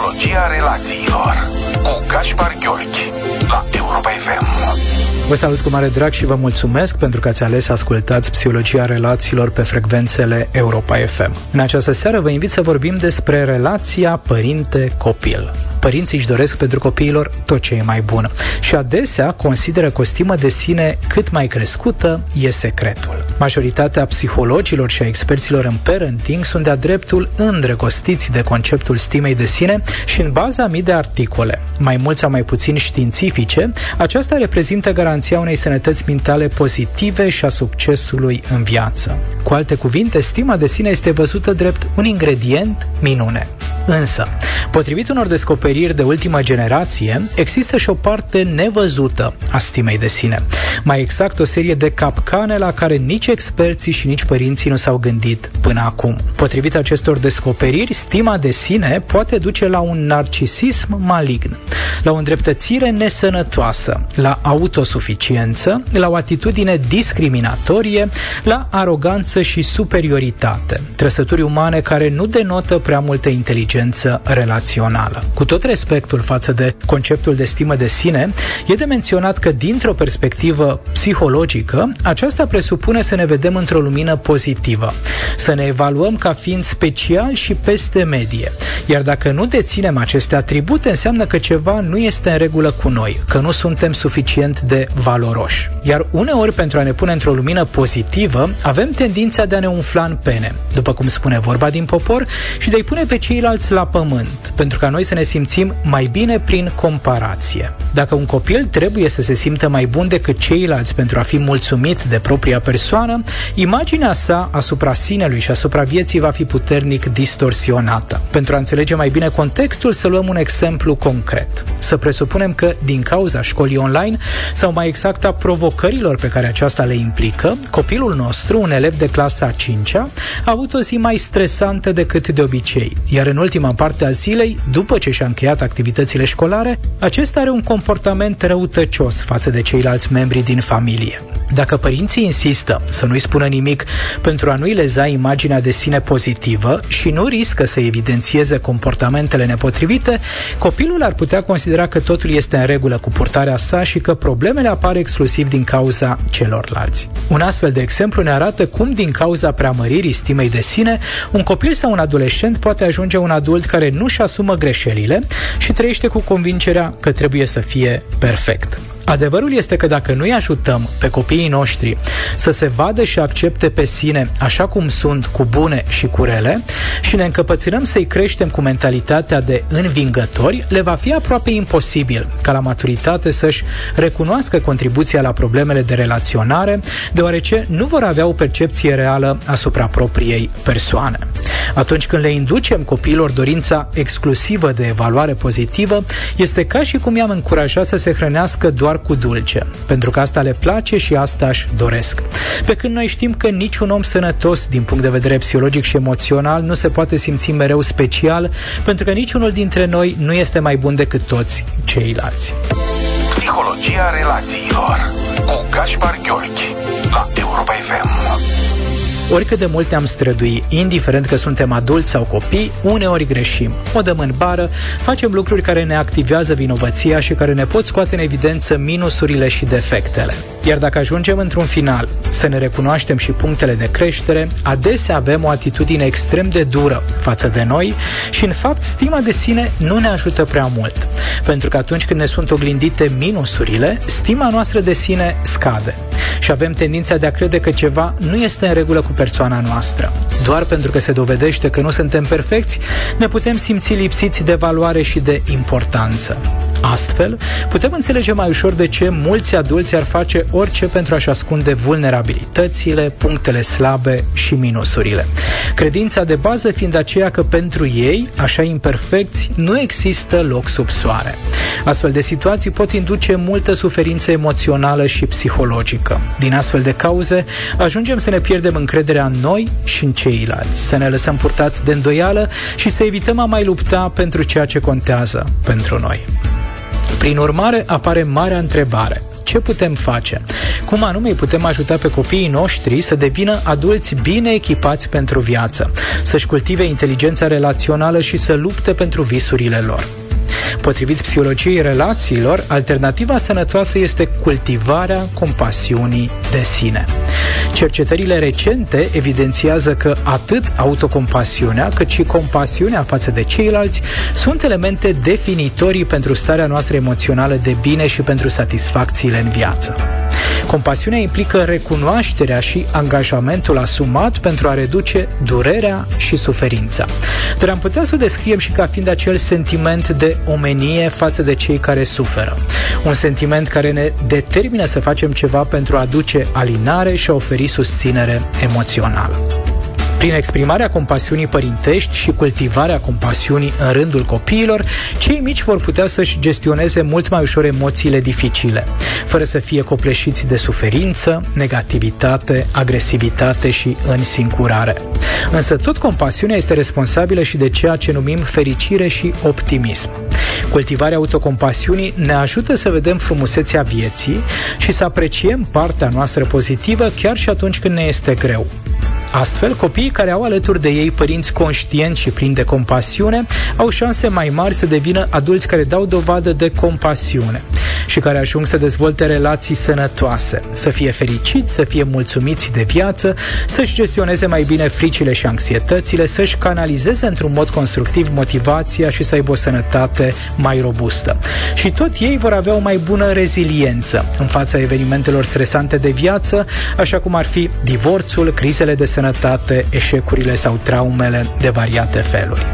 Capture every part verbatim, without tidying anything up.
Psihologia relațiilor cu Gáspár György la Europa F M. Vă salut cu mare drag și vă mulțumesc pentru că ați ales să ascultați Psihologia relațiilor pe frecvențele Europa F M. În această seară vă invit să vorbim despre relația părinte-copil. Părinții își doresc pentru copiilor tot ce e mai bun și adesea consideră că o stimă de sine cât mai crescută e secretul. Majoritatea psihologilor și a experților în parenting sunt de-a dreptul îndrăgostiți de conceptul stimei de sine și în baza mii de articole, mai mult sau mai puțin științifice, aceasta reprezintă garanția unei sănătăți mentale pozitive și a succesului în viață. Cu alte cuvinte, stima de sine este văzută drept un ingredient minune. Însă, potrivit unor descoperiri de ultima generație, există și o parte nevăzută a stimei de sine. Mai exact, o serie de capcane la care nici experții și nici părinții nu s-au gândit până acum. Potrivit acestor descoperiri, stima de sine poate duce la un narcisism malign, la o îndreptățire nesănătoasă, la autosuficiență, la o atitudine discriminatorie, la aroganță și superioritate, trăsături umane care nu denotă prea multă inteligență relațională. Cu tot respectul față de conceptul de stimă de sine, e de menționat că, dintr-o perspectivă psihologică, aceasta presupune să ne vedem într-o lumină pozitivă, să ne evaluăm ca fiind special și peste medie. Iar dacă nu deținem aceste atribute, înseamnă că ceva nu este în regulă cu noi, că nu suntem suficient de valoroși. Iar uneori, pentru a ne pune într-o lumină pozitivă, avem tendința de a ne umfla în pene, după cum spune vorba din popor, și de a-i pune pe ceilalți la pământ, pentru ca noi să ne simțim mai bine prin comparație. Dacă un copil trebuie să se simtă mai bun decât ceilalți pentru a fi mulțumit de propria persoană, imaginea sa asupra sinelui și asupra vieții va fi puternic distorsionată. Pentru a înțelege mai bine contextul, să luăm un exemplu concret. Să presupunem că, din cauza școlii online, sau mai exact a provocărilor pe care aceasta le implică, copilul nostru, un elev de clasa a cincea, a avut o zi mai stresantă decât de obicei, iar în ultima parte a zilei, după ce și-a încheiat activitățile școlare, acesta are un comportament răutăcios față de ceilalți membri din familie. Dacă părinții insistă să nu-i spună nimic pentru a nu-i leza imaginea de sine pozitivă și nu riscă să evidențieze comportamentele nepotrivite, copilul ar putea considera că totul este în regulă cu purtarea sa și că problemele apar exclusiv din cauza celorlalți. Un astfel de exemplu ne arată cum, din cauza preamăririi stimei de sine, un copil sau un adolescent poate ajunge un adult care nu-și asumă greșelile și trăiește cu convingerea că trebuie să fie perfect. Adevărul este că dacă nu-i ajutăm pe copiii noștri să se vadă și accepte pe sine așa cum sunt, cu bune și cu rele, și ne încăpățânăm să-i creștem cu mentalitatea de învingători, le va fi aproape imposibil ca la maturitate să-și recunoască contribuția la problemele de relaționare, deoarece nu vor avea o percepție reală asupra propriei persoane. Atunci când le inducem copiilor dorința exclusivă de evaluare pozitivă, este ca și cum i-am încurajat să se hrănească doar cu dulce, pentru că asta le place și asta își doresc. Pe când noi știm că niciun om sănătos din punct de vedere psihologic și emoțional nu se poate simți mereu special, pentru că niciunul dintre noi nu este mai bun decât toți ceilalți. Psihologia relațiilor cu Gáspár György la Europa F M. Oricât de mult ne-am strădui, indiferent că suntem adulți sau copii, uneori greșim. O dăm în bară, facem lucruri care ne activează vinovăția și care ne pot scoate în evidență minusurile și defectele. Iar dacă ajungem într-un final să ne recunoaștem și punctele de creștere, adesea avem o atitudine extrem de dură față de noi și, în fapt, stima de sine nu ne ajută prea mult. Pentru că atunci când ne sunt oglindite minusurile, stima noastră de sine scade și avem tendința de a crede că ceva nu este în regulă cu persoana noastră. Doar pentru că se dovedește că nu suntem perfecți, ne putem simți lipsiți de valoare și de importanță. Astfel, putem înțelege mai ușor de ce mulți adulți ar face orice pentru a-și ascunde vulnerabilitățile, punctele slabe și minusurile. Credința de bază fiind aceea că pentru ei, așa imperfecți, nu există loc sub soare. Astfel de situații pot induce multă suferință emoțională și psihologică. Din astfel de cauze, ajungem să ne pierdem încrederea în noi și în ceilalți, să ne lăsăm purtați de îndoială și să evităm a mai lupta pentru ceea ce contează pentru noi. Prin urmare, apare marea întrebare. ce putem face? Cum anume putem ajuta pe copiii noștri să devină adulți bine echipați pentru viață, să-și cultive inteligența relațională și să lupte pentru visurile lor? Potrivit psihologiei relațiilor, alternativa sănătoasă este cultivarea compasiunii de sine. Cercetările recente evidențiază că atât autocompasiunea, cât și compasiunea față de ceilalți sunt elemente definitorii pentru starea noastră emoțională de bine și pentru satisfacțiile în viață. Compasiunea implică recunoașterea și angajamentul asumat pentru a reduce durerea și suferința. Dar am putea să o descriem și ca fiind acel sentiment de omenie față de cei care suferă. Un sentiment care ne determină să facem ceva pentru a aduce alinare și a oferi susținere emoțională. Prin exprimarea compasiunii părintești și cultivarea compasiunii în rândul copiilor, cei mici vor putea să-și gestioneze mult mai ușor emoțiile dificile, fără să fie copleșiți de suferință, negativitate, agresivitate și însingurare. Însă tot compasiunea este responsabilă și de ceea ce numim fericire și optimism. Cultivarea autocompasiunii ne ajută să vedem frumusețea vieții și să apreciem partea noastră pozitivă chiar și atunci când ne este greu. Astfel, copiii care au alături de ei părinți conștienți și plini de compasiune au șanse mai mari să devină adulți care dau dovadă de compasiune și care ajung să dezvolte relații sănătoase, să fie fericiți, să fie mulțumiți de viață, să-și gestioneze mai bine fricile și anxietățile, să-și canalizeze într-un mod constructiv motivația și să aibă o sănătate mai robustă. Și tot ei vor avea o mai bună reziliență în fața evenimentelor stresante de viață, așa cum ar fi divorțul, crizele de sănătate, eșecurile sau traumele de variate feluri.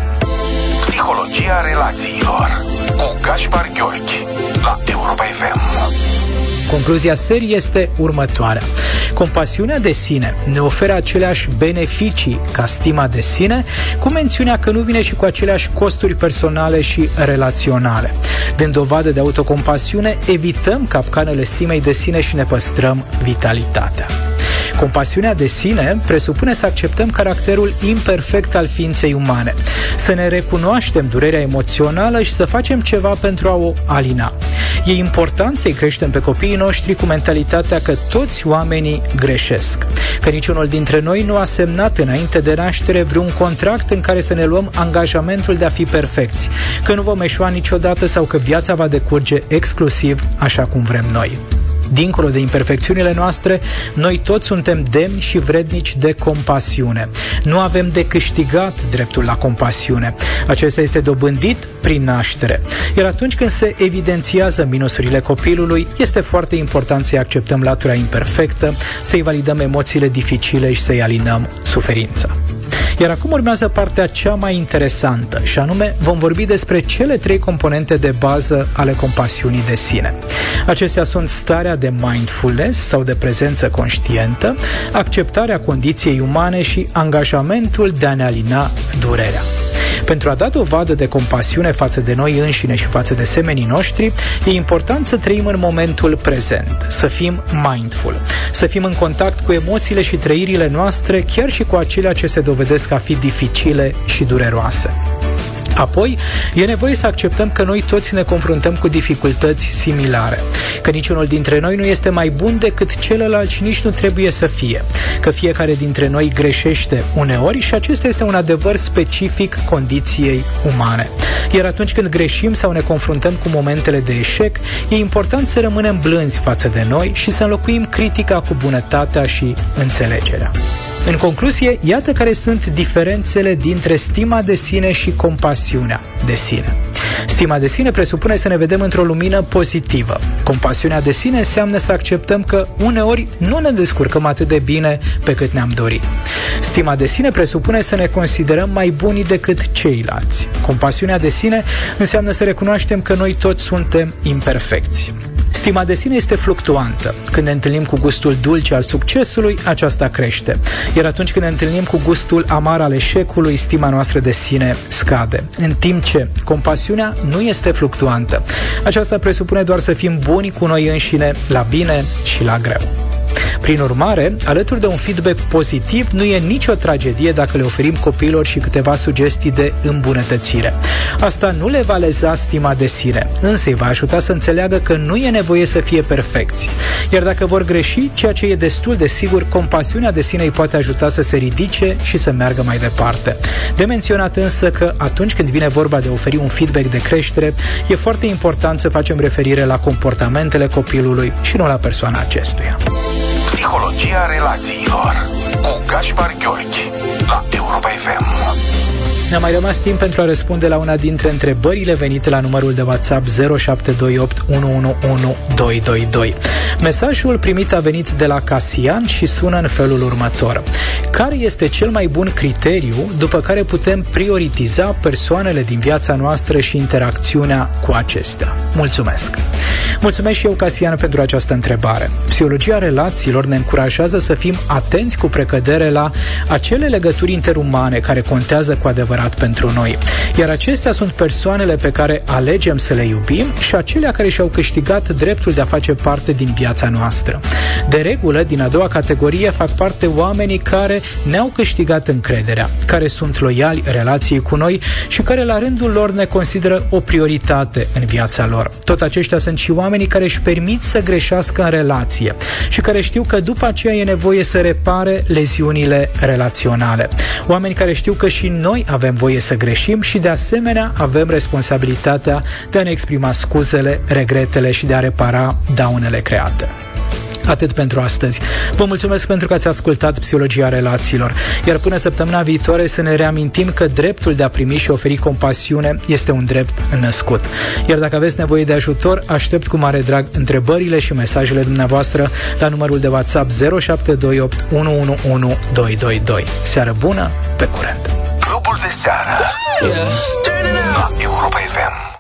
Psihologia relațiilor cu Gáspár György la Europa F M. Concluzia serii este următoarea. Compasiunea de sine ne oferă aceleași beneficii ca stima de sine, cu mențiunea că nu vine și cu aceleași costuri personale și relaționale. Dând dovadă de autocompasiune, evităm capcanele stimei de sine și ne păstrăm vitalitatea. Compasiunea de sine presupune să acceptăm caracterul imperfect al ființei umane, să ne recunoaștem durerea emoțională și să facem ceva pentru a o alina. E important să-i creștem pe copiii noștri cu mentalitatea că toți oamenii greșesc, că niciunul dintre noi nu a semnat înainte de naștere vreun contract în care să ne luăm angajamentul de a fi perfecți, că nu vom eșua niciodată sau că viața va decurge exclusiv așa cum vrem noi. Dincolo de imperfecțiunile noastre, noi toți suntem demni și vrednici de compasiune. Nu avem de câștigat dreptul la compasiune. Acesta este dobândit prin naștere. Iar atunci când se evidențiază minusurile copilului, este foarte important să-i acceptăm latura imperfectă, să-i validăm emoțiile dificile și să-i alinăm suferința. Iar acum urmează partea cea mai interesantă, și anume vom vorbi despre cele trei componente de bază ale compasiunii de sine. Acestea sunt starea de mindfulness sau de prezență conștientă, acceptarea condiției umane și angajamentul de a ne alina durerea. Pentru a da dovadă de compasiune față de noi înșine și față de semenii noștri, e important să trăim în momentul prezent, să fim mindful, să fim în contact cu emoțiile și trăirile noastre, chiar și cu acelea ce se dovedesc a fi dificile și dureroase. Apoi, e nevoie să acceptăm că noi toți ne confruntăm cu dificultăți similare, că niciunul dintre noi nu este mai bun decât celălalt și nici nu trebuie să fie, că fiecare dintre noi greșește uneori și acesta este un adevăr specific condiției umane. Iar atunci când greșim sau ne confruntăm cu momentele de eșec, e important să rămânem blânzi față de noi și să înlocuim critica cu bunătatea și înțelegerea. În concluzie, iată care sunt diferențele dintre stima de sine și compasiunea de sine. Stima de sine presupune să ne vedem într-o lumină pozitivă. Compasiunea de sine înseamnă să acceptăm că uneori nu ne descurcăm atât de bine pe cât ne-am dorit. Stima de sine presupune să ne considerăm mai buni decât ceilalți. Compasiunea de sine înseamnă să recunoaștem că noi toți suntem imperfecți. Stima de sine este fluctuantă. Când ne întâlnim cu gustul dulce al succesului, aceasta crește. Iar atunci când ne întâlnim cu gustul amar al eșecului, stima noastră de sine scade. În timp ce compasiunea nu este fluctuantă. Aceasta presupune doar să fim buni cu noi înșine, la bine și la greu. Prin urmare, alături de un feedback pozitiv, nu e nicio tragedie dacă le oferim copiilor și câteva sugestii de îmbunătățire. Asta nu le va leza stima de sine, însă îi va ajuta să înțeleagă că nu e nevoie să fie perfecți. Iar dacă vor greși, ceea ce e destul de sigur, compasiunea de sine îi poate ajuta să se ridice și să meargă mai departe. De menționat însă că atunci când vine vorba de a oferi un feedback de creștere, e foarte important să facem referire la comportamentele copilului și nu la persoana acestuia. Psihologia relațiilor cu Gáspár György la Europa F M. Ne-a mai rămas timp pentru a răspunde la una dintre întrebările venite la numărul de WhatsApp zero șapte doi opt unu unu unu doi doi doi. Mesajul primit a venit de la Casian și sună în felul următor. Care este cel mai bun criteriu după care putem prioritiza persoanele din viața noastră și interacțiunea cu acestea? Mulțumesc! Mulțumesc și eu, Casian, pentru această întrebare. Psihologia relațiilor ne încurajează să fim atenți cu precădere la acele legături interumane care contează cu adevărat pentru noi. Iar acestea sunt persoanele pe care alegem să le iubim și acelea care și-au câștigat dreptul de a face parte din viața noastră. De regulă, din a doua categorie fac parte oamenii care ne-au câștigat încrederea, care sunt loiali relației cu noi și care la rândul lor ne consideră o prioritate în viața lor. Tot aceștia sunt și oamenii care își permit să greșească în relație și care știu că după aceea e nevoie să repare leziunile relaționale. Oameni care știu că și noi avem voie să greșim și de asemenea avem responsabilitatea de a ne exprima scuzele, regretele și de a repara daunele create. Atât pentru astăzi. Vă mulțumesc pentru că ați ascultat Psihologia Relațiilor. Iar până săptămâna viitoare să ne reamintim că dreptul de a primi și oferi compasiune este un drept născut. Iar dacă aveți nevoie de ajutor, aștept cu mare drag întrebările și mesajele dumneavoastră la numărul de WhatsApp zero șapte doi opt unu unu unu doi doi doi. Seară bună, pe curent! Clubul de seară, yeah. La Europa F M.